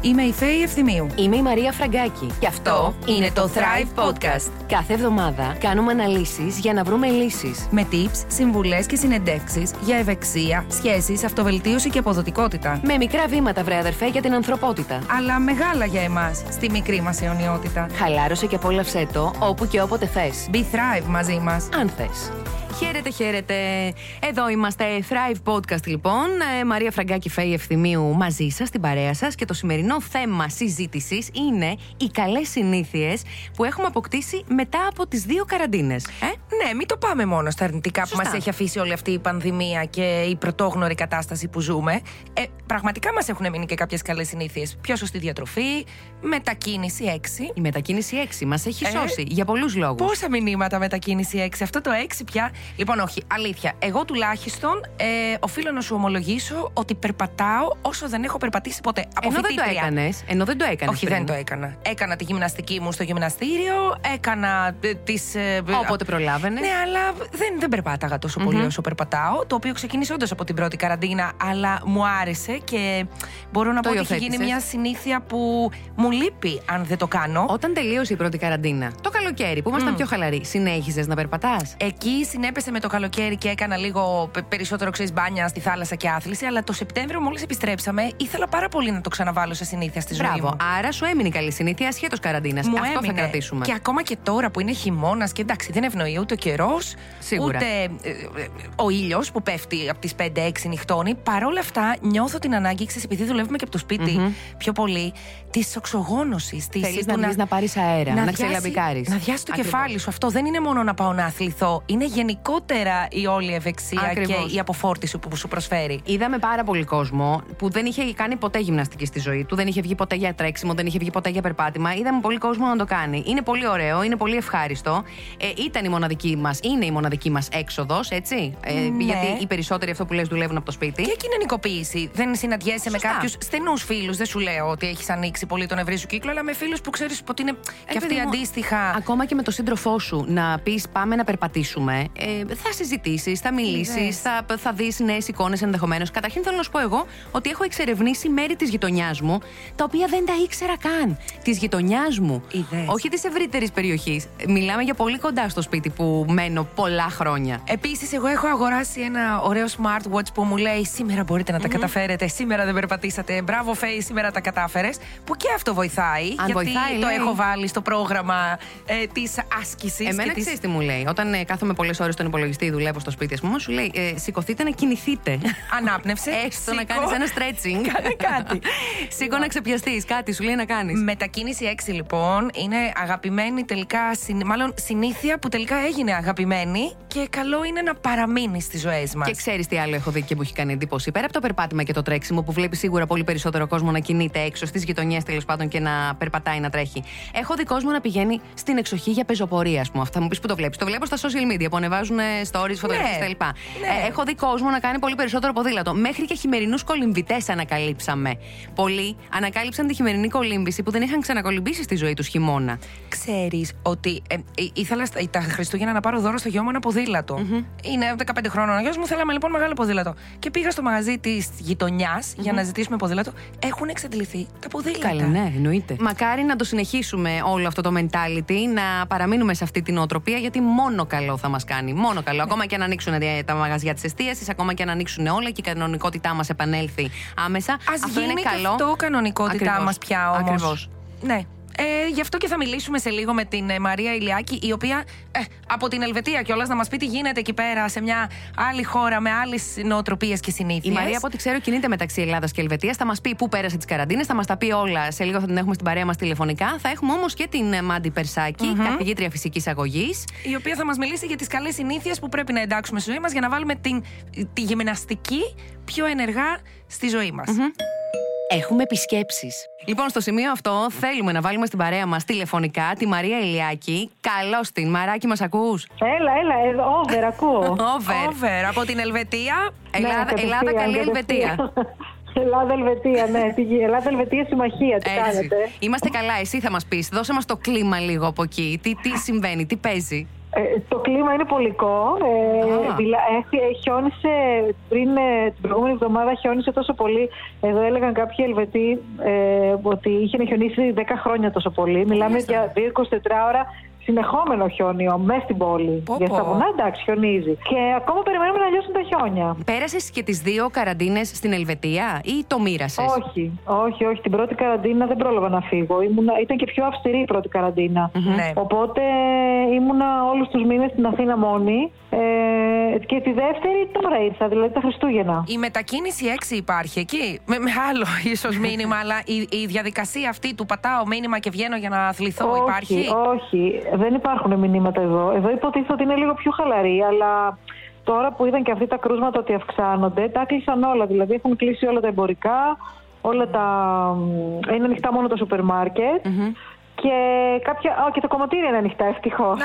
Είμαι η Φέι Ευθυμίου. Είμαι η Μαρία Φραγκάκη. Και αυτό είναι το Thrive Podcast. Κάθε εβδομάδα κάνουμε αναλύσεις για να βρούμε λύσεις. Με tips, συμβουλές και συνεντεύξεις για ευεξία, σχέσεις, αυτοβελτίωση και αποδοτικότητα. Με μικρά βήματα, βρε αδερφέ, για την ανθρωπότητα. Αλλά μεγάλα για εμάς, στη μικρή μας αιωνιότητα. Χαλάρωσε και απόλαυσέ το όπου και όποτε θες. Be Thrive μαζί μας, αν θες. Χαίρετε, χαίρετε. Εδώ είμαστε, Thrive Podcast λοιπόν. Μαρία Φραγκάκη, Φέη Ευθυμίου μαζί σας, στην παρέα σας. Και το σημερινό θέμα συζήτησης είναι οι καλές συνήθειες που έχουμε αποκτήσει μετά από τις δύο καραντίνες. Ναι, μην το πάμε μόνο στα αρνητικά. Σωστά. Που μας έχει αφήσει όλη αυτή η πανδημία και η πρωτόγνωρη κατάσταση που ζούμε. Πραγματικά μας έχουν μείνει και κάποιες καλές συνήθειες. Πιο σωστή διατροφή, μετακίνηση 6. Η μετακίνηση 6 μας έχει σώσει για πολλούς λόγους. Πόσα μηνύματα μετακίνηση 6, αυτό το 6 πια. Λοιπόν, όχι, αλήθεια. Εγώ τουλάχιστον οφείλω να σου ομολογήσω ότι περπατάω όσο δεν έχω περπατήσει ποτέ. Ενώ δεν το έκανες. Όχι, δεν το έκανα. Έκανα τη γυμναστική μου στο γυμναστήριο, έκανα τις. Όποτε προλάβαινε. Ναι, αλλά δεν περπάταγα τόσο πολύ όσο περπατάω. Το οποίο ξεκίνησε όντως από την πρώτη καραντίνα, αλλά μου άρεσε και μπορώ να πω ότι έχει γίνει μια συνήθεια που μου λείπει αν δεν το κάνω. Όταν τελείωσε η πρώτη καραντίνα, το καλοκαίρι που ήμασταν πιο χαλαροί, συνέχιζες να περπατάς? Εκεί συνέπεσε με το καλοκαίρι και έκανα λίγο περισσότερο μπάνια στη θάλασσα και άθληση, αλλά το Σεπτέμβριο μόλις επιστρέψαμε ήθελα πάρα πολύ να το ξαναβάλω σε συνήθεια στη ζωή μου. Άρα σου έμεινε καλή συνήθεια ασχέτως καραντίνας. Αυτό θα κρατήσουμε. Και ακόμα και τώρα που είναι χειμώνας και εντάξει, δεν ευνοεί ούτε ο καιρός, ούτε ο ήλιος που πέφτει από τις 5-6 νυχτώνει. Παρόλα αυτά, νιώθω την ανάγκη, επειδή δουλεύουμε και από το σπίτι πιο πολύ, της οξογόνωσης. Θέλεις να πάρεις αέρα, να ξελαμπικάρεις. Να διάσει το κεφάλι σου. Αυτό δεν είναι μόνο να πάω να αθληθώ, είναι γενικότερα η όλη ευεξία και η αποφόρτιση που σου προσφέρει. Είδαμε πάρα πολύ κόσμο που δεν είχε κάνει ποτέ γυμναστική στη ζωή του, δεν είχε βγει ποτέ για τρέξιμο, δεν είχε βγει ποτέ για περπάτημα. Είδαμε πολύ κόσμο να το κάνει. Είναι πολύ ωραίο, είναι πολύ ευχάριστο. Είναι η μοναδική μας έξοδος, έτσι. Ναι. Γιατί οι περισσότεροι, αυτό που λες, δουλεύουν από το σπίτι. Και κοινωνικοποίηση. Δεν συναντιέσαι με κάποιους στενούς φίλους. Δεν σου λέω ότι έχεις ανοίξει πολύ τον ευρύ σου κύκλο, αλλά με φίλους που ξέρεις ότι είναι και αυτοί αντίστοιχα. Ακόμα και με τον σύντροφό σου να πεις πάμε να περπατήσουμε. Θα συζητήσεις, θα μιλήσεις, θα δεις νέες εικόνες ενδεχομένως. Καταρχήν θέλω να σου πω εγώ ότι έχω εξερευνήσει μέρη της γειτονιάς μου, τα οποία δεν τα ήξερα καν. Της γειτονιάς μου, όχι της ευρύτερης περιοχής. Μιλάμε για πολύ κοντά στο σπίτι που μένω πολλά χρόνια. Επίσης, εγώ έχω αγοράσει ένα ωραίο smartwatch που μου λέει σήμερα μπορείτε να τα καταφέρετε, σήμερα δεν περπατήσατε. Μπράβο, Φέι, σήμερα τα κατάφερες. Που και αυτό βοηθάει, γιατί το έχω βάλει στο πρόγραμμα της άσκησης. Εμένα ξέρεις τι μου λέει. Όταν κάθομαι πολλές ώρες στον υπολογιστή, δουλεύω στο σπίτι, ας πούμε, σου λέει σηκωθείτε να κινηθείτε. Ανάπνευσε. Έστω να κάνεις ένα stretching. Κάνε κάτι. Σήκω να ξεπιαστείς, κάτι σου λέει να κάνεις. Μετακίνηση 6, λοιπόν, είναι αγαπημένη τελικά, μάλλον συνήθεια που τελικά έγινε αγαπημένη και καλό είναι να παραμείνει στις ζωές μας. Και ξέρεις τι άλλο έχω δει και μου έχει κάνει εντύπωση? Πέρα από το περπάτημα και το τρέξιμο, που βλέπει σίγουρα πολύ περισσότερο κόσμο να κινείται έξω στις γειτονιές τέλος πάντων και να περπατάει, να τρέχει. Έχω δει κόσμο να πηγαίνει στην εξοχή για πεζοπορία, ας πούμε. Αυτά μου πεις που το βλέπεις. Το βλέπω στα social media που ανεβάζουν stories, φωτογραφίες κτλ. Έχω δει κόσμο να κάνει πολύ περισσότερο ποδήλατο. Μέχρι και χειμερινούς κολυμβητές ανακαλύψαμε. Πολλοί ανακάλυψαν τη χειμερινή κολύμβηση που δεν είχαν ξανακολυμπήσει στη ζωή τους χειμώνα. Ξέρεις ότι ήθελα τα Χριστούγεννα να πάρω δώρο στο γιο μου ένα ποδήλατο. Είναι 15 χρόνων ο γιος μου, θέλαμε λοιπόν μεγάλο ποδήλατο. Και πήγα στο μαγαζί της γειτονιάς για να ζητήσουμε ποδήλατο. Έχουν εξαντληθεί τα ποδήλατα. Καλά, ναι, εννοείται. Μακάρι να το συνεχίσουμε όλο αυτό το mentality, να παραμείνουμε σε αυτή την νοοτροπία, γιατί μόνο καλό θα μας κάνει. Μόνο καλό. Ακόμα και να ανοίξουν τα μαγαζιά της εστίασης, ακόμα και να ανοίξουν όλα και η κανονικότητά μας επανέλθει άμεσα. Αυτό είναι καλό. Αυτό κανονικότητά μας πια όμως. Ακριβώς. Ναι. Γι' αυτό και θα μιλήσουμε σε λίγο με την Μαρία Ηλιάκη, η οποία από την Ελβετία κιόλας, να μας πει τι γίνεται εκεί πέρα, σε μια άλλη χώρα με άλλες νοοτροπίες και συνήθειες. Η Μαρία, από ό,τι ξέρω, κινείται μεταξύ Ελλάδας και Ελβετίας. Θα μας πει πού πέρασε τις καραντίνες, θα μας τα πει όλα. Σε λίγο θα την έχουμε στην παρέα μας τηλεφωνικά. Θα έχουμε όμως και την Μάντι Περσάκη, καθηγήτρια φυσικής αγωγής, η οποία θα μας μιλήσει για τις καλές συνήθειες που πρέπει να εντάξουμε στη ζωή μας για να βάλουμε τη γυμναστική πιο ενεργά στη ζωή μας. Έχουμε επισκέψεις. Λοιπόν, στο σημείο αυτό θέλουμε να βάλουμε στην παρέα μας τηλεφωνικά τη Μαρία Ηλιάκη. Καλώς την, Μαράκη, μας ακούς? Έλα, over, ακούω. Over, από την Ελβετία. Ελλάδα, καλή Ελβετία. Ελλάδα-Ελβετία, ναι. Ελλάδα-Ελβετία συμμαχία, τι κάνετε? Είμαστε καλά, εσύ θα μας πεις. Δώσε μας το κλίμα λίγο από εκεί. Τι συμβαίνει, τι παίζει? Το κλίμα είναι πολικό. Χιόνισε πριν την προηγούμενη εβδομάδα, χιόνισε τόσο πολύ. Εδώ έλεγαν κάποιοι Ελβετοί ότι είχε χιονίσει 10 χρόνια τόσο πολύ. Μιλάμε για 24 ώρα συνεχόμενο χιόνιο μέσα στην πόλη. Για στα βουνά, εντάξει, χιονίζει. Και ακόμα περιμένουμε να λιώσουν τα χιόνια. Πέρασες και τις 2 καραντίνες στην Ελβετία ή το μοίρασες? Όχι. Την πρώτη καραντίνα δεν πρόλαβα να φύγω. Ήταν και πιο αυστηρή η πρώτη καραντίνα. Mm-hmm. Οπότε ήμουνα όλους τους μήνες στην Αθήνα μόνη. Και τη δεύτερη τώρα ήρθα, δηλαδή τα Χριστούγεννα. Η μετακίνηση 6 υπάρχει εκεί. Με άλλο ίσως μήνυμα, αλλά η διαδικασία αυτή του πατάω μήνυμα και βγαίνω για να αθληθώ υπάρχει? Όχι. Δεν υπάρχουν μηνύματα εδώ. Εδώ υποτίθεται ότι είναι λίγο πιο χαλαρή, αλλά τώρα που είδαν και αυτοί τα κρούσματα ότι αυξάνονται, τα κλείσαν όλα. Δηλαδή έχουν κλείσει όλα τα εμπορικά, όλα τα... είναι ανοιχτά μόνο τα σούπερ μάρκετ. Mm-hmm. Και και τα κομματήρια είναι ανοιχτά, ευτυχώς.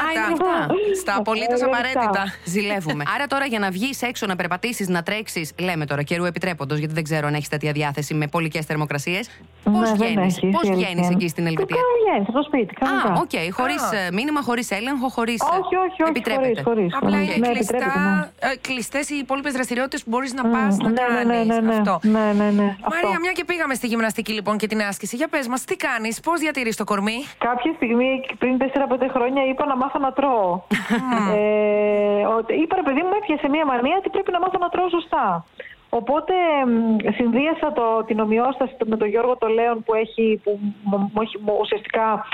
Στα απολύτως απαραίτητα. Ζηλεύουμε. Άρα τώρα για να βγεις έξω, να περπατήσεις, να τρέξεις, λέμε τώρα καιρού επιτρέποντος, γιατί δεν ξέρω αν έχεις τέτοια διάθεση με πολικές θερμοκρασίες. Πώς βγαίνεις εκεί στην Ελβετία? Βγαίνεις από το σπίτι, κανονικά. Οκ. Χωρίς μήνυμα, χωρίς έλεγχο, χωρίς. Όχι. Επιτρέπεται. Απλά είναι κλειστές οι υπόλοιπες δραστηριότητες που μπορείς να πας να κάνεις. Αυτό. Μαρία, μια και πήγαμε στη γυμναστική λοιπόν και την άσκηση, για πες μας, τι κάνεις, πώς διατηρείς το κορμί? Κάποια στιγμή πριν 4-5 χρόνια είπα να μάθω να τρώω. Είπα, ρε παιδί μου, έπιασε μια μανία ότι πρέπει να μάθω να τρώω σωστά. Οπότε συνδύασα την ομοιόσταση με τον Γιώργο το Λέων που ουσιαστικά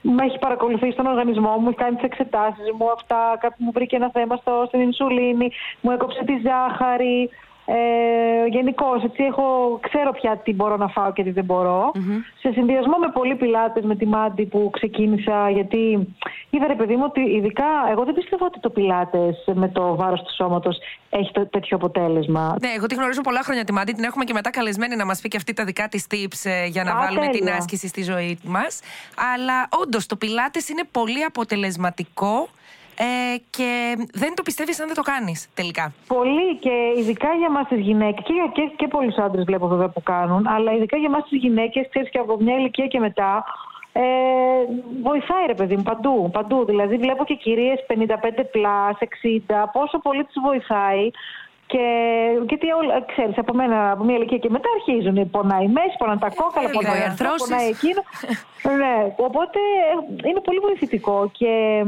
με έχει παρακολουθήσει στον οργανισμό μου, κάνει τις εξετάσεις μου, αυτά, κάποιοι μου βρήκε ένα θέμα στην ινσουλίνη, μου έκοψε τη ζάχαρη. Γενικώς, έτσι, ξέρω πια τι μπορώ να φάω και τι δεν μπορώ. Mm-hmm. Σε συνδυασμό με πολλοί πιλάτες, με τη Μάντι που ξεκίνησα, γιατί είδα, ρε παιδί μου, ότι ειδικά εγώ δεν πιστεύω ότι το πιλάτες με το βάρος του σώματος έχει τέτοιο αποτέλεσμα. Ναι, εγώ τη γνωρίζω πολλά χρόνια τη Μάντι, την έχουμε και μετά καλεσμένη να μας πει και αυτή τα δικά της tips για να βάλουμε την άσκηση στη ζωή μας. Αλλά όντως το πιλάτες είναι πολύ αποτελεσματικό. Και δεν το πιστεύεις αν δεν το κάνεις τελικά. Πολύ, και ειδικά για εμάς τις γυναίκες και πολλούς άντρες βλέπω βέβαια που κάνουν, αλλά ειδικά για εμάς τις γυναίκες, ξέρεις, και από μια ηλικία και μετά βοηθάει, ρε παιδί μου, παντού. Δηλαδή βλέπω και κυρίες 55 πλάς, 60, πόσο πολύ τις βοηθάει. Γιατί ξέρεις, από μια ηλικία και μετά αρχίζουν. Πονάει η μέση, πονάνε τα κόκαλα, πονάει αυτό, πονάει εκείνο. Ναι, οπότε είναι πολύ βοηθητικό και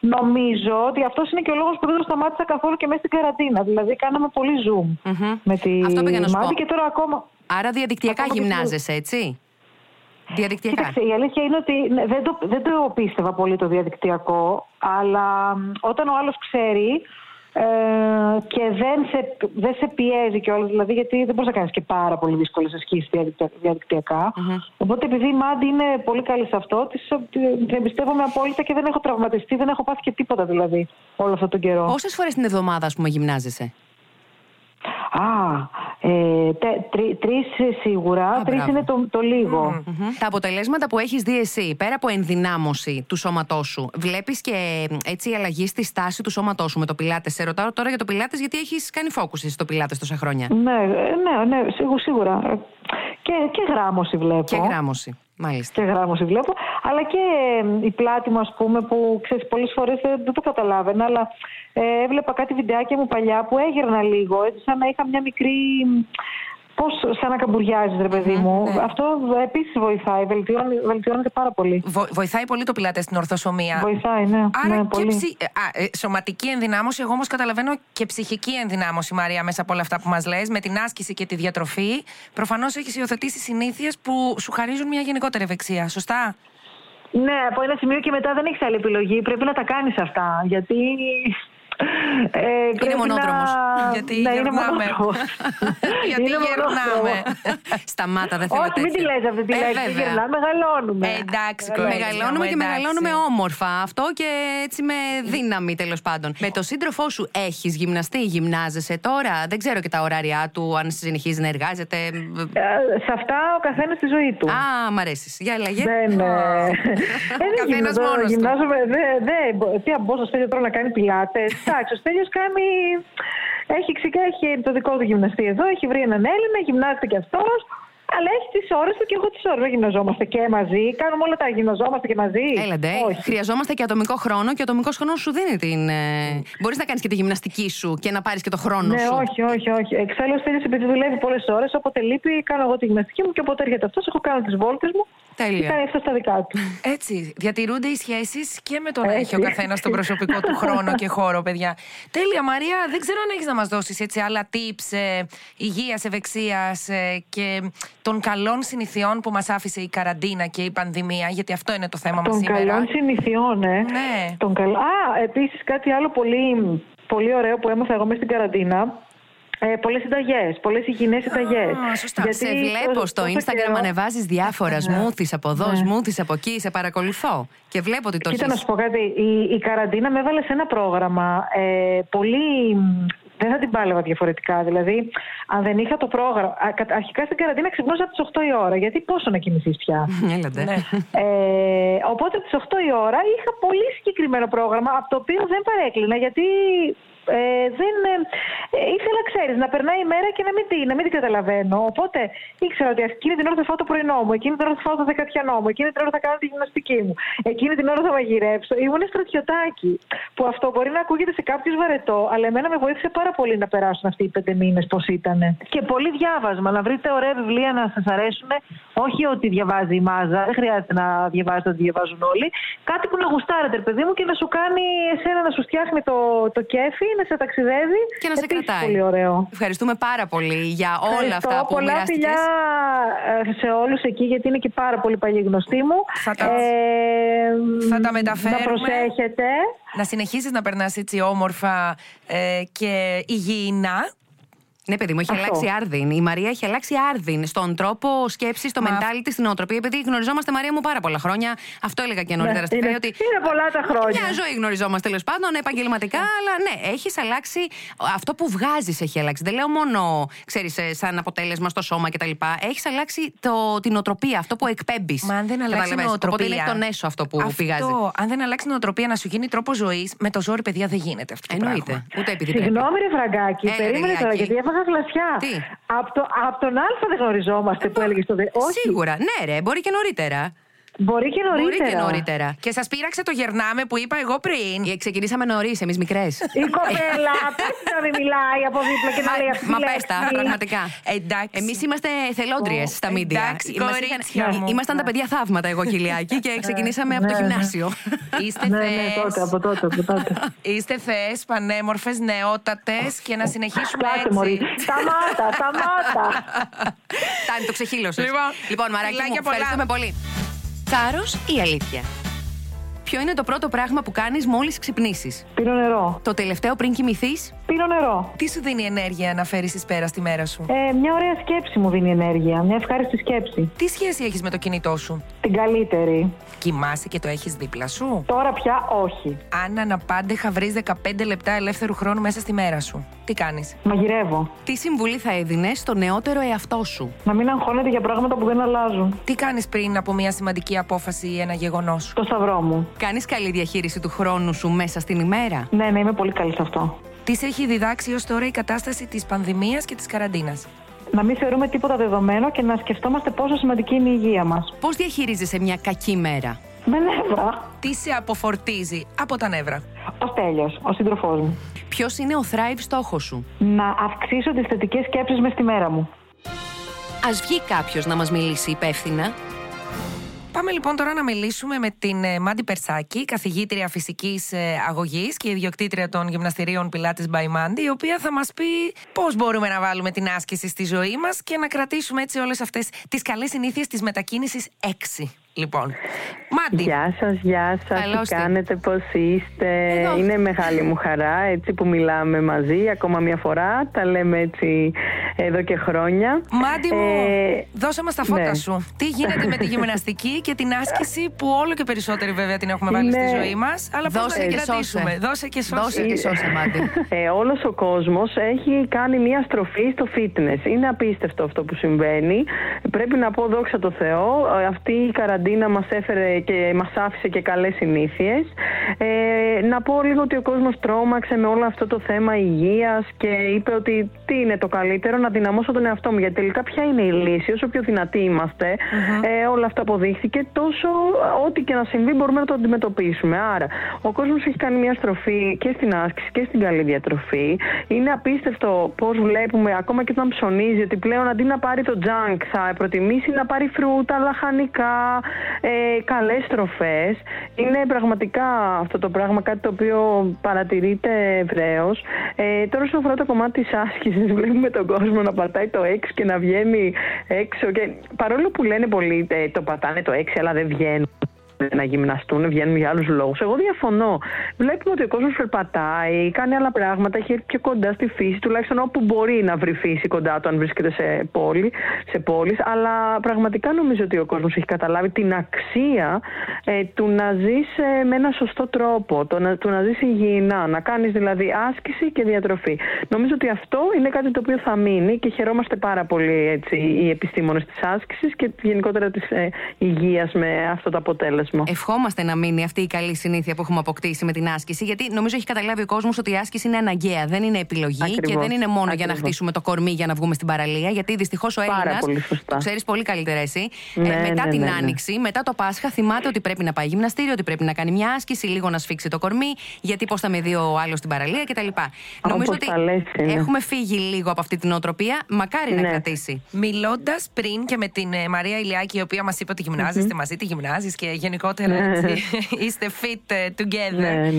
νομίζω ότι αυτός είναι και ο λόγος που δεν το σταμάτησα καθόλου και μέσα στην καραντίνα. Δηλαδή κάναμε πολύ zoom με τη Μάντι και τώρα ακόμα. Άρα διαδικτυακά γυμνάζεσαι, έτσι? Κοίταξε, η αλήθεια είναι ότι δεν το πίστευα πολύ το διαδικτυακό, αλλά όταν ο άλλος ξέρει και δεν σε πιέζει κιόλας, δηλαδή, γιατί δεν μπορείς να κάνεις και πάρα πολύ δύσκολες ασκήσεις διαδικτυακά. Mm-hmm. Οπότε επειδή η Μάντι είναι πολύ καλή σε αυτό, την εμπιστεύομαι απόλυτα και δεν έχω τραυματιστεί, δεν έχω πάθει και τίποτα δηλαδή όλο αυτόν τον καιρό. Πόσες φορές την εβδομάδα, ας πούμε, γυμνάζεσαι? Τρεις σίγουρα, τρεις είναι το λίγο. Mm-hmm. Τα αποτελέσματα που έχεις δει εσύ, πέρα από ενδυνάμωση του σώματός σου, βλέπεις και έτσι αλλαγή στη στάση του σώματός σου με το πιλάτες? Σε ρωτάω τώρα για το πιλάτες, γιατί έχεις κάνει φόκουση στο πιλάτες τόσα χρόνια. Ναι, σίγουρα. Και γράμμωση βλέπω. Και γράμμωση βλέπω, αλλά και η πλάτη μου, ας πούμε, που ξέρεις, πολλές φορές δεν το καταλάβαινα, αλλά έβλεπα κάτι βιντεάκια μου παλιά που έγερνα λίγο, έτσι, σαν να είχα μια μικρή... σαν να καμπουριάζεις, ρε παιδί μου. Ναι. Αυτό επίσης βοηθάει, βελτιώνεται πάρα πολύ. Βοηθάει πολύ το πιλάτες στην ορθοσωμία. Βοηθάει, ναι. Άρα ναι, και σωματική ενδυνάμωση, εγώ όμως καταλαβαίνω και ψυχική ενδυνάμωση, Μαρία, μέσα από όλα αυτά που μας λες, με την άσκηση και τη διατροφή. Προφανώς έχεις υιοθετήσει συνήθειες που σου χαρίζουν μια γενικότερη ευεξία, σωστά? Ναι, από ένα σημείο και μετά δεν έχεις άλλη επιλογή. Πρέπει να τα κάνεις αυτά, γιατί. Είναι μονόδρομος. Γιατί γερνάμε. Γιατί γερνάμε. Σταμάτα, δεν θέλω τέτοιο. Όχι, μην τη λες αυτή τη λέξη. Μεγαλώνουμε. Εντάξει, μεγαλώνουμε και μεγαλώνουμε όμορφα. Αυτό και έτσι με δύναμη, τέλος πάντων. Με το σύντροφό σου έχεις γυμναστεί, γυμνάζεσαι τώρα? Δεν ξέρω και τα ωράρια του, αν συνεχίζει να εργάζεται. Σε αυτά ο καθένας στη ζωή του. Α, μ' αρέσεις. Για αλλαγή. Ο καθένας μόνος του. Τι αμπόσος θέλει τώρα να κάνει πιλάτες. Εντάξει, ο Στέλιος έχει το δικό του γυμναστή εδώ, έχει βρει έναν Έλληνα, γυμνάζεται κι αυτός, αλλά έχει τις τις ώρες του και εγώ τις ώρες. Δεν γυμναζόμαστε και μαζί. Κάνουμε όλα τα γυμναζόμαστε και μαζί. Έλαντε. Χρειαζόμαστε και ατομικό χρόνο και ο ατομικός χρόνος σου δίνει την. Μπορείς να κάνεις και τη γυμναστική σου και να πάρεις και το χρόνο σου. Όχι. Εξάλλου Στέλιος επειδή δουλεύει πολλές ώρες, όποτε λείπει, κάνω εγώ τη γυμναστική μου και όποτε έρχεται αυτός, έχω κάνει τις βόλτες μου. Τέλεια. Και κάνει αυτό στα δικά του. Έτσι. Διατηρούνται οι σχέσεις και με το να έχει ο καθένας τον προσωπικό του χρόνο και χώρο, παιδιά. Τέλεια, Μαρία. Δεν ξέρω αν έχεις να μας δώσεις άλλα tips υγείας, ευεξίας και των καλών συνηθιών που μας άφησε η καραντίνα και η πανδημία, γιατί αυτό είναι το θέμα μας σήμερα. Των καλών συνηθιών, ναι. Επίσης κάτι άλλο πολύ, πολύ ωραίο που έμαθα εγώ μέσα στην καραντίνα. Πολλές συνταγές, πολλές υγιεινές συνταγές. Σωστά. Γιατί σε βλέπω στο Instagram ανεβάζεις διάφορα σμούθις από εδώ, σμούθις από εκεί. Σε παρακολουθώ και βλέπω ότι το έχεις. Κοίτα, να σου πω κάτι. Η καραντίνα με έβαλε σε ένα πρόγραμμα πολύ. Δεν θα την πάλευα διαφορετικά. Δηλαδή, αν δεν είχα το πρόγραμμα. Αρχικά στην καραντίνα ξυπνούσα από τις 8 η ώρα. Γιατί πόσο να κοιμηθείς πια. Οπότε από τις 8 η ώρα είχα πολύ συγκεκριμένο πρόγραμμα από το οποίο δεν παρέκλεινα γιατί. Ήθελα, ξέρεις, να περνάει η μέρα και να μην την καταλαβαίνω. Οπότε ήξερα ότι εκείνη την ώρα θα φάω το πρωινό μου, εκείνη την ώρα θα φάω το δεκατιανό μου, εκείνη την ώρα θα κάνω τη γυμναστική μου, εκείνη την ώρα θα μαγειρέψω. Ήμουν στρατιωτάκι, που αυτό μπορεί να ακούγεται σε κάποιους βαρετό, αλλά εμένα με βοήθησε πάρα πολύ να περάσουν αυτοί οι 5 μήνες πώς ήταν. Και πολύ διάβασμα, να βρείτε ωραία βιβλία να σας αρέσουν, όχι ότι διαβάζει η μάζα, δεν χρειάζεται να διαβάζετε ότι διαβάζουν όλοι. Κάτι που να γουστάρετε, παιδί μου, και να σου κάνει εσένα να σου φτιάχνει το κέφι. Να σε ταξιδεύει και να σε κρατάει. Πολύ ωραίο. Ευχαριστούμε πάρα πολύ για όλα αυτά που μοιράστηκες. Πολλά φιλιά σε όλους εκεί, γιατί είναι και πάρα πολύ παλιοί γνωστοί μου. Θα τα μεταφέρουμε. Να προσέχετε. Να συνεχίσεις να περνάς έτσι όμορφα και υγιεινά. Ναι, παιδί μου, έχει αλλάξει άρδιν. Η Μαρία έχει αλλάξει άρδιν στον τρόπο σκέψης, στο mentality της, στην νοοτροπία. Επειδή γνωριζόμαστε, Μαρία μου, πάρα πολλά χρόνια. Αυτό έλεγα και νωρίτερα στην Φέι. Είναι πολλά τα χρόνια. Μια ζωή γνωριζόμαστε, τέλος πάντων, επαγγελματικά. Αλλά ναι, έχεις αλλάξει. Αυτό που βγάζεις έχει αλλάξει. Δεν λέω μόνο, ξέρεις, σαν αποτέλεσμα στο σώμα κτλ. Έχεις αλλάξει την νοοτροπία, αυτό που εκπέμπεις. Μα αν δεν αλλάξει νοοτροπία. Οπότε είναι τον έσω αυτό που πηγάζει. Αν δεν αλλάξει νοοτροπία να σου γίνει τρόπο ζωής, με το ζόρι, παιδιά, δεν γίνεται αυτό. Εννοείται. Ούτε επειδή. Συγγνώμη, ρε Φραγκάκη, περίμενε τώρα γιατί από τον Αλφα δεν γνωριζόμαστε που έλεγε στο Σίγουρα, ναι, ρε, μπορεί και νωρίτερα. Μπορεί και νωρίτερα. Και σας πείραξε το γερνάμε που είπα εγώ πριν. Ξεκινήσαμε νωρίς, εμείς μικρές. Η κοπέλα, πες να μην μιλάει από δίπλα και να λέει αυτή. Μα πες τα, πραγματικά. Εμείς είμαστε θελόντριες στα μίντια. Ήμασταν τα παιδιά θαύματα, εγώ και η Ηλιάκη, και ξεκινήσαμε από το γυμνάσιο. Είστε θεές, πανέμορφες, νεότατες και να συνεχίσουμε έτσι. Σταμάτα. Φτάνει, το ξεχύλωσες. Λοιπόν, Μαράκη μου, ευχαριστούμε πολύ. Θάρρος ή αλήθεια? Ποιο είναι το πρώτο πράγμα που κάνεις μόλις ξυπνήσεις? Πίνω νερό. Το τελευταίο πριν κοιμηθείς? Πίνω νερό. Τι σου δίνει ενέργεια να φέρεις εις πέρα στη μέρα σου? Μια ωραία σκέψη μου δίνει ενέργεια. Μια ευχάριστη σκέψη. Τι σχέση έχεις με το κινητό σου? Την καλύτερη. Κοιμάσαι και το έχεις δίπλα σου? Τώρα πια όχι. Αν αναπάντεχα βρεις 15 λεπτά ελεύθερου χρόνου μέσα στη μέρα σου, τι κάνεις? Μαγειρεύω. Τι συμβουλή θα έδινες στο νεότερο εαυτό σου? Να μην αγχώνεται για πράγματα που δεν αλλάζουν. Τι κάνεις πριν από μια σημαντική απόφαση ή ένα γεγονός? Το σταυρό μου. Κάνεις καλή διαχείριση του χρόνου σου μέσα στην ημέρα? Ναι, είμαι πολύ καλή σε αυτό. Τι σε έχει διδάξει ως τώρα η κατάσταση της πανδημίας και της καραντίνας? Να μην θεωρούμε τίποτα δεδομένο και να σκεφτόμαστε πόσο σημαντική είναι η υγεία μας. Πώς διαχειρίζεσαι μια κακή μέρα? Με νεύρα. Τι σε αποφορτίζει από τα νεύρα? Ο Στέλιος, ο σύντροφός μου. Ποιος είναι ο Thrive στόχος σου? Να αυξήσω τις θετικές σκέψεις μες στη μέρα μου. Ας βγει κάποιος να μας μιλήσει υπεύθυνα. Πάμε λοιπόν τώρα να μιλήσουμε με την Μάντι Περσάκη, καθηγήτρια φυσικής αγωγής και ιδιοκτήτρια των γυμναστηρίων Pilates by Mandy, η οποία θα μας πει πώς μπορούμε να βάλουμε την άσκηση στη ζωή μας και να κρατήσουμε έτσι όλες αυτές τις καλές συνήθειες της μετακίνησης 6. Λοιπόν, Μάντι. Γεια σας. Τι κάνετε, πώς είστε? Εδώ. Είναι μεγάλη μου χαρά έτσι που μιλάμε μαζί. Ακόμα μια φορά, τα λέμε έτσι εδώ και χρόνια. Μάντι μου, δώσε μας τα φώτα σου. Τι γίνεται με τη γυμναστική και την άσκηση που όλο και περισσότερη βέβαια την έχουμε βάλει στη ζωή μας? Αλλά πώς να την κρατήσουμε? Δώσε και σώσε, Μάντι. Όλος ο κόσμος έχει κάνει μια στροφή στο fitness. Είναι απίστευτο αυτό που συμβαίνει. Πρέπει να πω δόξα τω Θεώ, αυτή η καραντίνα καραντίνα μας έφερε και μας άφησε και καλές συνήθειες. Να πω λίγο ότι ο κόσμος τρόμαξε με όλο αυτό το θέμα υγείας και είπε ότι τι είναι το καλύτερο, να δυναμώσω τον εαυτό μου. Γιατί τελικά ποια είναι η λύση, όσο πιο δυνατοί είμαστε, όλα αυτά αποδείχθηκε, τόσο ό,τι και να συμβεί μπορούμε να το αντιμετωπίσουμε. Άρα ο κόσμος έχει κάνει μια στροφή και στην άσκηση και στην καλή διατροφή. Είναι απίστευτο πώς βλέπουμε, ακόμα και όταν ψωνίζει, ότι πλέον αντί να πάρει το junk θα προτιμήσει να πάρει φρούτα, λαχανικά, καλές τροφές. Είναι πραγματικά αυτό το πράγμα κάτι το οποίο παρατηρείται ευρέως. Τώρα στον αφορά το κομμάτι της άσκησης, βλέπουμε τον κόσμο να πατάει το 6 και να βγαίνει έξω. Και παρόλο που λένε πολλοί το πατάνε το 6 αλλά δεν βγαίνουν να γυμναστούν, βγαίνουν για άλλους λόγους. Εγώ διαφωνώ. Βλέπουμε ότι ο κόσμος περπατάει, κάνει άλλα πράγματα, έχει έρθει πιο κοντά στη φύση, τουλάχιστον όπου μπορεί να βρει φύση κοντά του, αν βρίσκεται σε πόλεις. Αλλά πραγματικά νομίζω ότι ο κόσμος έχει καταλάβει την αξία του να ζεις με ένα σωστό τρόπο, του να ζεις υγιεινά, να κάνεις δηλαδή άσκηση και διατροφή. Νομίζω ότι αυτό είναι κάτι το οποίο θα μείνει και χαιρόμαστε πάρα πολύ έτσι, οι επιστήμονες της άσκησης και γενικότερα της υγείας με αυτό το αποτέλεσμα. Ευχόμαστε να μείνει αυτή η καλή συνήθεια που έχουμε αποκτήσει με την άσκηση, γιατί νομίζω έχει καταλάβει ο κόσμος ότι η άσκηση είναι αναγκαία, δεν είναι επιλογή. Ακριβώς, και δεν είναι μόνο για να χτίσουμε το κορμί για να βγούμε στην παραλία. Γιατί δυστυχώς ο Έλληνας, το ξέρεις πολύ καλύτερα εσύ, μετά την Άνοιξη, μετά το Πάσχα, θυμάται ότι πρέπει να πάει γυμναστήριο, ότι πρέπει να κάνει μια άσκηση, λίγο να σφίξει το κορμί, γιατί πώς θα με δει ο άλλος στην παραλία κτλ. Νομίζω ότι έχουμε φύγει λίγο από αυτή την νοοτροπία, μακάρι να κρατήσει. Μιλώντας πριν και με την Μαρία Ηλιάκη, η οποία μας είπε ότι γυμνάζεστε μαζί, τη γυμνάζεις και γενικότερα είστε fit together.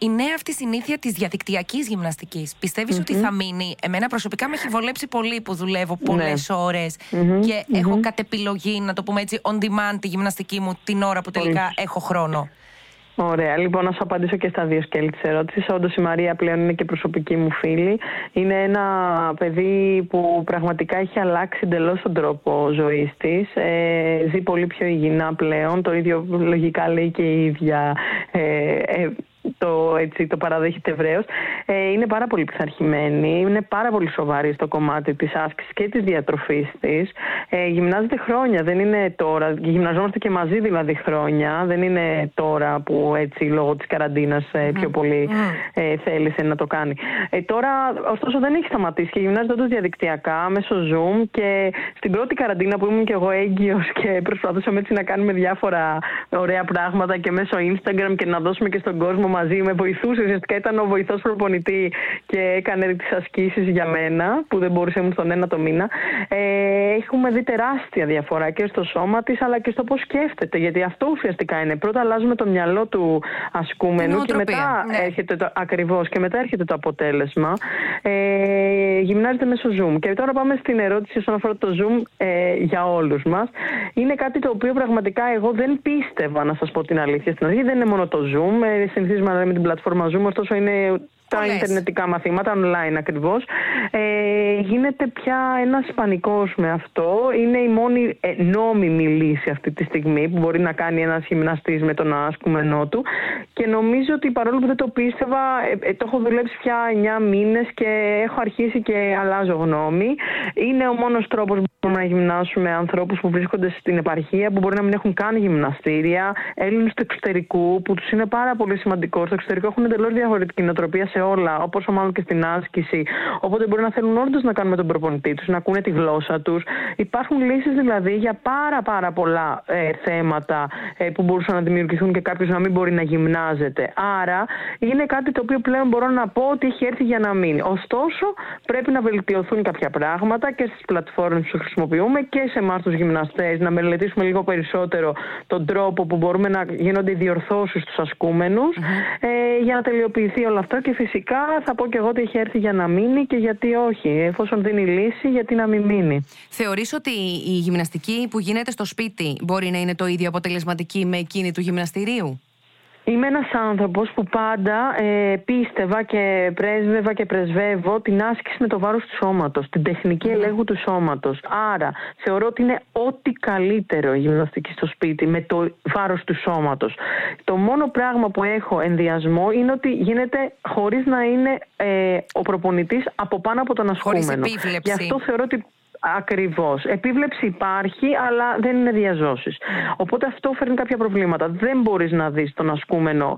Η νέα αυτή συνήθεια της διαδικτυακής γυμναστικής, πιστεύεις ότι θα μείνει? Εμένα προσωπικά με έχει βολέψει πολύ που δουλεύω πολλές ώρες και έχω κατ' επιλογή, να το πούμε έτσι, on demand τη γυμναστική μου την ώρα που τελικά έχω χρόνο. Ωραία, λοιπόν, να σου απαντήσω και στα δύο σκέλη της ερώτησης. Όντως η Μαρία πλέον είναι και προσωπική μου φίλη. Είναι ένα παιδί που πραγματικά έχει αλλάξει εντελώς τον τρόπο ζωής της. Ζει πολύ πιο υγιεινά πλέον. Το ίδιο λογικά λέει και η ίδια. Το παραδέχεται ευρέως. Είναι πάρα πολύ πειθαρχημένη, είναι πάρα πολύ σοβαρή στο κομμάτι της άσκησης και της διατροφής της. Γυμνάζεται χρόνια, δεν είναι τώρα. Γυμναζόμαστε και μαζί δηλαδή χρόνια. Δεν είναι τώρα που έτσι λόγω της καραντίνας πιο πολύ θέλησε να το κάνει. Τώρα, ωστόσο, δεν έχει σταματήσει και γυμνάζεται όντως διαδικτυακά, μέσω Zoom. Και στην πρώτη καραντίνα που ήμουν και εγώ έγκυος και προσπαθούσαμε έτσι να κάνουμε διάφορα ωραία πράγματα και μέσω Instagram και να δώσουμε και στον κόσμο μαζί, με βοηθούσε. Ουσιαστικά ήταν ο βοηθός προπονητή και έκανε τις ασκήσεις για μένα, που δεν μπορούσε ήμουν στον ένα το μήνα. Έχουμε δει τεράστια διαφορά και στο σώμα της, αλλά και στο πώς σκέφτεται. Γιατί αυτό ουσιαστικά είναι. Πρώτα αλλάζουμε το μυαλό του ασκούμενου και μετά έρχεται ακριβώς και μετά έρχεται το αποτέλεσμα. Γυμνάζεται μέσω Zoom. Και τώρα πάμε στην ερώτηση όσον αφορά το Zoom για όλους μας. Είναι κάτι το οποίο πραγματικά εγώ δεν πίστευα, να σας πω την αλήθεια. Στην αρχή δεν είναι μόνο το Zoom. Συνηθίζουμε να λέμε την πλατφόρμα Zoom, ωστόσο είναι τα ιντερνετικά μαθήματα, online ακριβώς. Γίνεται πια ένας πανικός με αυτό. Είναι η μόνη νόμιμη λύση αυτή τη στιγμή που μπορεί να κάνει ένας γυμναστής με τον ασκούμενό του. Και νομίζω ότι παρόλο που δεν το πίστευα, το έχω δουλέψει πια 9 μήνες και έχω αρχίσει και αλλάζω γνώμη. Είναι ο μόνος τρόπος που μπορούμε να γυμνάσουμε ανθρώπους που βρίσκονται στην επαρχία, που μπορεί να μην έχουν καν γυμναστήρια, Έλληνες του εξωτερικού, που τους είναι πάρα πολύ σημαντικό. Στο εξωτερικό έχουν εντελώς διαφορετική νοοτροπία σε όλα, όπως μάλλον και στην άσκηση. Οπότε μπορεί να θέλουν όντως να κάνουν με τον προπονητή τους, να ακούνε τη γλώσσα τους. Υπάρχουν λύσεις δηλαδή για πάρα πολλά θέματα που μπορούσαν να δημιουργηθούν και κάποιος να μην μπορεί να γυμνάζεται. Άρα είναι κάτι το οποίο πλέον μπορώ να πω ότι έχει έρθει για να μείνει. Ωστόσο, πρέπει να βελτιωθούν κάποια πράγματα και στις πλατφόρμες που χρησιμοποιούμε και σε εμάς τους γυμναστές, να μελετήσουμε λίγο περισσότερο τον τρόπο που μπορούμε να γίνονται οι διορθώσεις στους ασκούμενους για να τελειοποιηθεί όλο αυτό. Και φυσικά θα πω και εγώ ότι έχει έρθει για να μείνει και γιατί όχι. Εφόσον δίνει λύση, γιατί να μην μείνει. Θεωρείς ότι η γυμναστική που γίνεται στο σπίτι μπορεί να είναι το ίδιο αποτελεσματική με εκείνη του γυμναστηρίου? Είμαι ένας άνθρωπος που πάντα πίστευα και πρέσβευα και πρεσβεύω την άσκηση με το βάρος του σώματος, την τεχνική ελέγχου του σώματος. Άρα θεωρώ ότι είναι ό,τι καλύτερο η γυμναστική στο σπίτι με το βάρος του σώματος. Το μόνο πράγμα που έχω ενδιασμό είναι ότι γίνεται χωρίς να είναι ο προπονητής από πάνω από τον ασκούμενο. Χωρίς επίβλεψη. Γι' αυτό θεωρώ ότι Ακριβώς. Επίβλεψη υπάρχει, αλλά δεν είναι διαζώσεις. Οπότε αυτό φέρνει κάποια προβλήματα. Δεν μπορείς να δεις τον ασκούμενο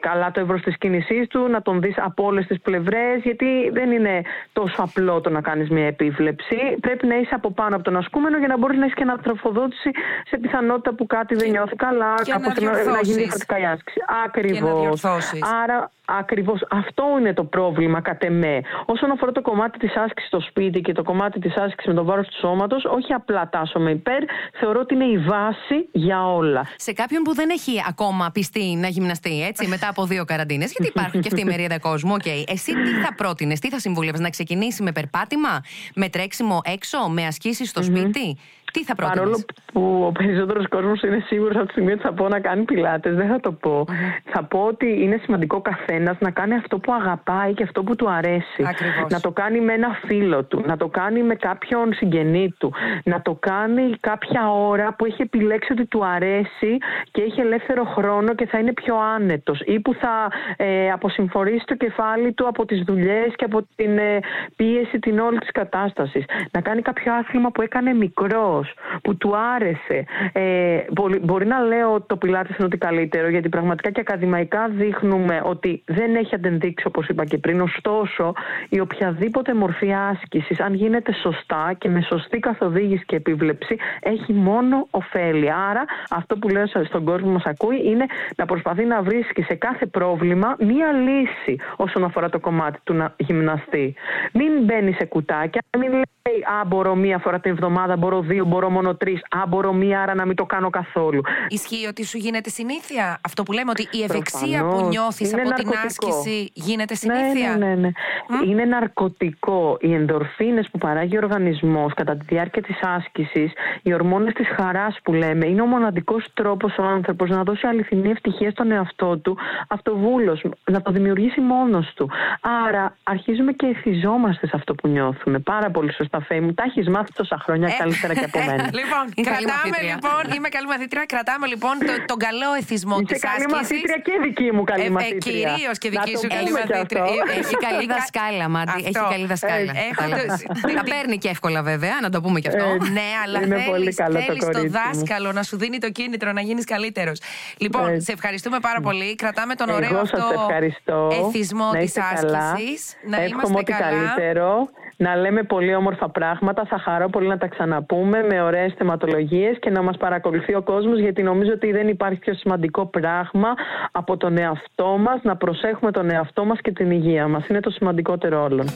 καλά το εύρος της κίνησής του, να τον δεις από όλες τις πλευρές, γιατί δεν είναι τόσο απλό το να κάνεις μια επίβλεψη. Πρέπει να είσαι από πάνω από τον ασκούμενο για να μπορείς να έχεις και ανατροφοδότηση σε πιθανότητα που κάτι δεν νιώθει καλά, να γίνει διαφορετικά η άσκηση. Ακριβώς. Άρα, ακριβώς αυτό είναι το πρόβλημα κατ' εμέ. Όσον αφορά το κομμάτι της άσκησης στο σπίτι και το κομμάτι της άσκησης με το βάρος του σώματος, όχι απλά τάσσομαι υπέρ, θεωρώ ότι είναι η βάση για όλα. Σε κάποιον που δεν έχει ακόμα πιστεί να γυμναστεί, έτσι, μετά από 2 καραντίνες, γιατί υπάρχουν και αυτή η μερίδα κόσμου, okay. Εσύ τι θα πρότεινες, τι θα συμβούλευες, να ξεκινήσει με περπάτημα, με τρέξιμο έξω, με ασκήσεις στο σπίτι? Τι θα προτείνεις? Παρόλο που ο περισσότερος κόσμος είναι σίγουρος από τη στιγμή ότι θα πω να κάνει πιλάτες, δεν θα το πω. Θα πω ότι είναι σημαντικό καθένας να κάνει αυτό που αγαπάει και αυτό που του αρέσει. Ακριβώς. Να το κάνει με ένα φίλο του, να το κάνει με κάποιον συγγενή του, να το κάνει κάποια ώρα που έχει επιλέξει ότι του αρέσει και έχει ελεύθερο χρόνο και θα είναι πιο άνετος, ή που θα αποσυμφορήσει το κεφάλι του από τις δουλειές και από την πίεση την όλη της κατάστασης. Να κάνει κάποιο άθλημα που έκανε μικρό, που του άρεσε. Μπορεί να λέω το πιλάτες είναι ότι καλύτερο, γιατί πραγματικά και ακαδημαϊκά δείχνουμε ότι δεν έχει αντενδείξει, όπως είπα και πριν. Ωστόσο, η οποιαδήποτε μορφή άσκησης, αν γίνεται σωστά και με σωστή καθοδήγηση και επίβλεψη, έχει μόνο ωφέλη. Άρα αυτό που λέω στον κόσμο που μας ακούει είναι να προσπαθεί να βρίσκει σε κάθε πρόβλημα μία λύση όσον αφορά το κομμάτι του να γυμναστεί. Μην μπαίνει σε κουτάκια, μην λέει «Α, μπορώ μία φορά την εβδομάδα, μπορώ 2, μπορώ μόνο 3, α, μπορώ μία, άρα να μην το κάνω καθόλου». Ισχύει ότι σου γίνεται συνήθεια? Αυτό που λέμε ότι η ευεξία που νιώθεις από την άσκηση γίνεται συνήθεια. Ναι. Είναι ναρκωτικό. Οι ενδορφίνες που παράγει ο οργανισμός κατά τη διάρκεια της άσκησης, οι ορμόνες της χαράς που λέμε, είναι ο μοναδικός τρόπος ο άνθρωπος να δώσει αληθινή ευτυχία στον εαυτό του, αυτοβούλος, να το δημιουργήσει μόνος του. Άρα αρχίζουμε και εθιζόμαστε σε αυτό που νιώθουμε. Πάρα πολύ σωστά, Φέι μου. Τα έχεις μάθει τόσα χρόνια καλύτερα. Λοιπόν, είμαι καλή μαθήτρια. Κρατάμε λοιπόν τον καλό εθισμό της άσκησης. Καλή μαθήτρια και δική μου καλή μαθήτρια. Κυρίως και δική σου καλή μαθήτρια. Έχει καλή δασκάλα, Μάντι. Έχει καλή δασκάλα. Τα παίρνει και εύκολα, βέβαια, να το πούμε και αυτό. Ναι, αλλά θέλεις το δάσκαλο να σου δίνει το κίνητρο να γίνεις καλύτερος. Λοιπόν, σε ευχαριστούμε πάρα πολύ. Κρατάμε τον ωραίο αυτό εθισμό της άσκησης. Να είμαστε καλά. Να λέμε πολύ όμορφα πράγματα. Θα χαρώ πολύ να τα ξαναπούμε με ωραίες θεματολογίες και να μας παρακολουθεί ο κόσμος, γιατί νομίζω ότι δεν υπάρχει πιο σημαντικό πράγμα από τον εαυτό μας, να προσέχουμε τον εαυτό μας και την υγεία μας. Είναι το σημαντικότερο όλων.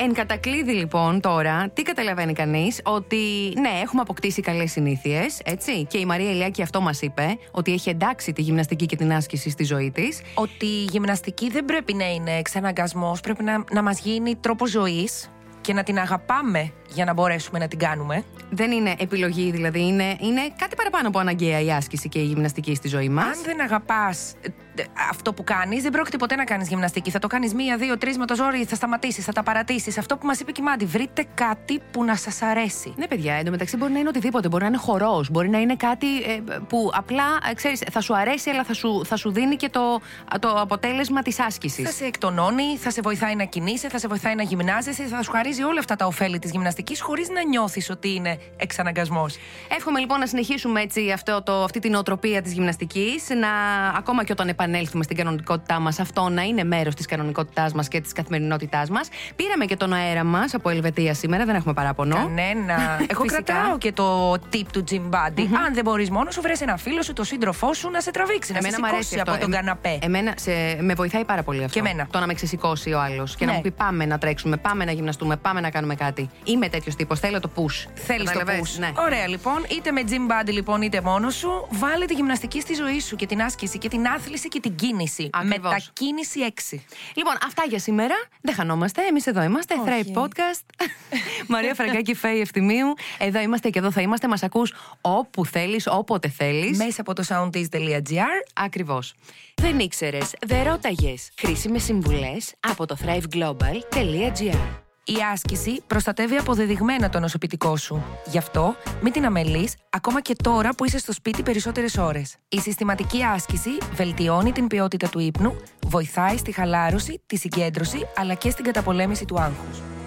Εν κατακλείδη λοιπόν τώρα, τι καταλαβαίνει κανείς? Ότι ναι, έχουμε αποκτήσει καλές συνήθειες, έτσι, και η Μαρία Ηλιάκη αυτό μας είπε, ότι έχει εντάξει τη γυμναστική και την άσκηση στη ζωή της. Ότι η γυμναστική δεν πρέπει να είναι εξαναγκασμός, πρέπει να μας γίνει τρόπος ζωής και να την αγαπάμε για να μπορέσουμε να την κάνουμε. Δεν είναι επιλογή, δηλαδή είναι κάτι παραπάνω από αναγκαία η άσκηση και η γυμναστική στη ζωή μας. Αν δεν αγαπάς αυτό που κάνεις, δεν πρόκειται ποτέ να κάνεις γυμναστική. Θα το κάνεις 1, 2, 3 με το ζόρι, θα σταματήσεις, θα τα παρατήσεις. Αυτό που μας είπε η Μάντι, βρείτε κάτι που να σας αρέσει. Ναι, παιδιά, εντωμεταξύ μπορεί να είναι οτιδήποτε. Μπορεί να είναι χορός, μπορεί να είναι κάτι που απλά ξέρεις, θα σου αρέσει, αλλά θα σου δίνει και το αποτέλεσμα της άσκησης. Θα σε εκτονώνει, θα σε βοηθάει να κινείσαι, θα σε βοηθάει να γυμνάζεσαι, θα σου χαρίζει όλα αυτά τα ωφέλη της γυμναστικής χωρίς να νιώθεις ότι είναι εξαναγκασμός. Εύχομαι λοιπόν να συνεχίσουμε έτσι αυτή την οτροπία της γυμναστικής, να ακόμα και όταν ανέλθουμε στην κανονικότητά μας, αυτό να είναι μέρος της κανονικότητάς μας και της καθημερινότητάς μας. Πήραμε και τον αέρα μας από Ελβετία σήμερα, δεν έχουμε παράπονο. Κανένα. Εγώ κρατάω και το tip του Gym Buddy. Αν δεν μπορείς μόνος σου, βρες ένα φίλο σου, το σύντροφό σου να σε τραβήξει, να σε σηκώσει από τον καναπέ. Εμένα με βοηθάει πάρα πολύ αυτό. Και εμένα. Το να με ξεσηκώσει ο άλλος και να μου πει πάμε να τρέξουμε, πάμε να γυμναστούμε, πάμε να κάνουμε κάτι. Είμαι τέτοιος τύπος. Θέλω το push. Θέλεις το push. Ναι. Ωραία λοιπόν, είτε με Gym Buddy λοιπόν, είτε μόνος σου, βάλε τη γυμναστική στη ζωή σου και την άσκηση και την άθληση και την κίνηση. Ακριβώς. Μετακίνηση 6. Λοιπόν, αυτά για σήμερα. Δεν χανόμαστε. Εμείς εδώ είμαστε. Thrive Podcast. Μαρία Φραγκάκη, Φέι Ευθυμίου. Εδώ είμαστε και εδώ θα είμαστε. Μας ακούς όπου θέλεις, όποτε θέλεις. Μέσα από το soundtees.gr. Ακριβώς. Δεν ήξερες, δεν ρώταγες. Χρήσιμες συμβουλές από το thriveglobal.gr. Η άσκηση προστατεύει αποδεδειγμένα το νοσοποιητικό σου. Γι' αυτό μην την αμελείς ακόμα και τώρα που είσαι στο σπίτι περισσότερες ώρες. Η συστηματική άσκηση βελτιώνει την ποιότητα του ύπνου, βοηθάει στη χαλάρωση, τη συγκέντρωση αλλά και στην καταπολέμηση του άγχους.